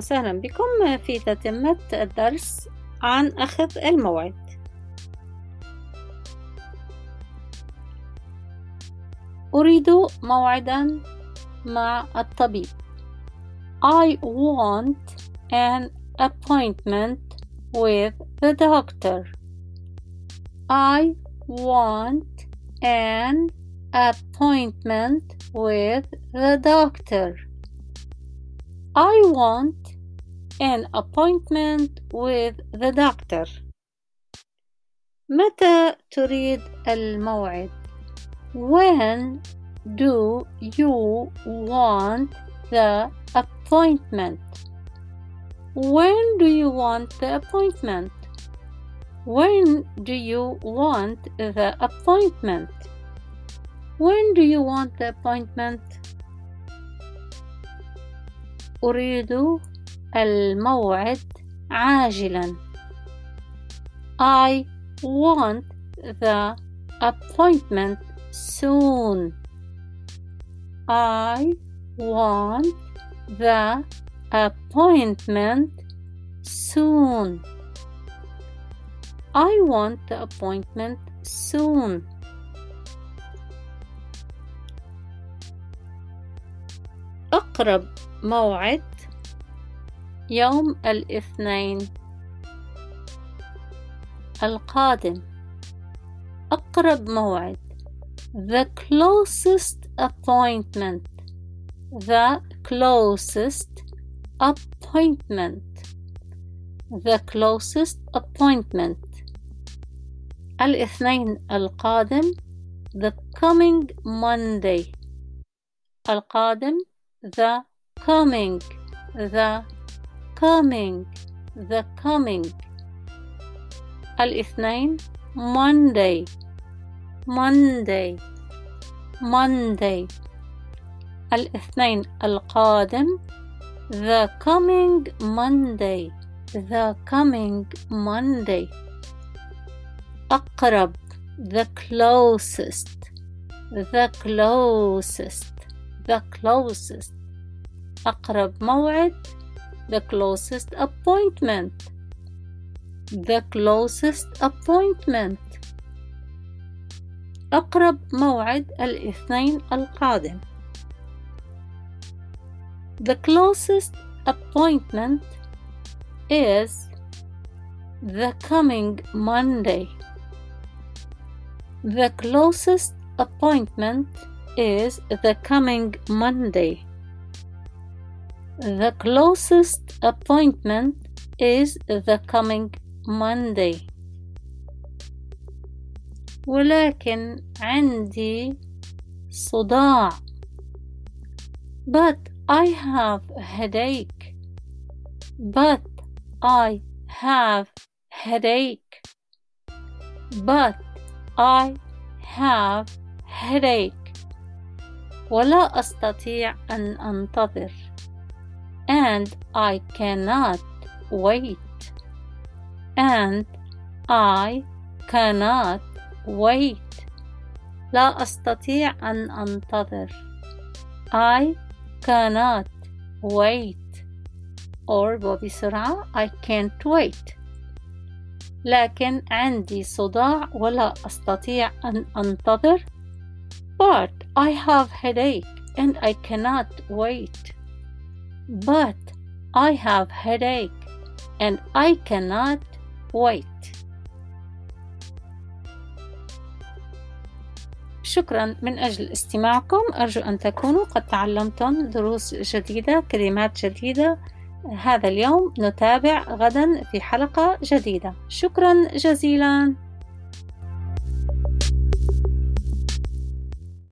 وسهلا بكم في تتمة الدرس عن أخذ الموعد. أريد موعدا مع الطبيب. I want an appointment with the doctor. I want an appointment with the doctor. I want an appointment with the doctor. متى تريد الموعد؟ When do you want the appointment? When do you want the appointment? When do you want the appointment? When do you want the appointment? أريد الموعد عاجلا. I want the appointment soon. I want the appointment soon. I want the appointment soon. أقرب موعد يوم الاثنين القادم. أقرب موعد the closest appointment. The closest appointment. The closest appointment. الاثنين القادم the coming Monday. القادم the coming, the coming, the coming. الاثنين Monday, Monday, Monday. الاثنين القادم the coming Monday, the coming Monday. أقرب the closest, the closest, the closest. أقرب موعد the closest appointment, the closest appointment. أقرب موعد الاثنين القادم the closest appointment is the coming Monday. The closest appointment is the coming Monday. The closest appointment is the coming Monday. ولكن عندي صداع. But I have a headache. But I have headache. But I have headache. ولا أستطيع أن أنتظر. And I cannot wait. And I cannot wait. لا أستطيع أن أنتظر. I cannot wait. Or وبسرعة I can't wait. لكن عندي صداع ولا أستطيع أن أنتظر. But I have headache and I cannot wait. But I have headache and I cannot wait. شكرا من أجل استماعكم. أرجو أن تكونوا قد تعلمتم دروس جديدة، كلمات جديدة هذا اليوم. نتابع غدا في حلقة جديدة. شكرا جزيلا.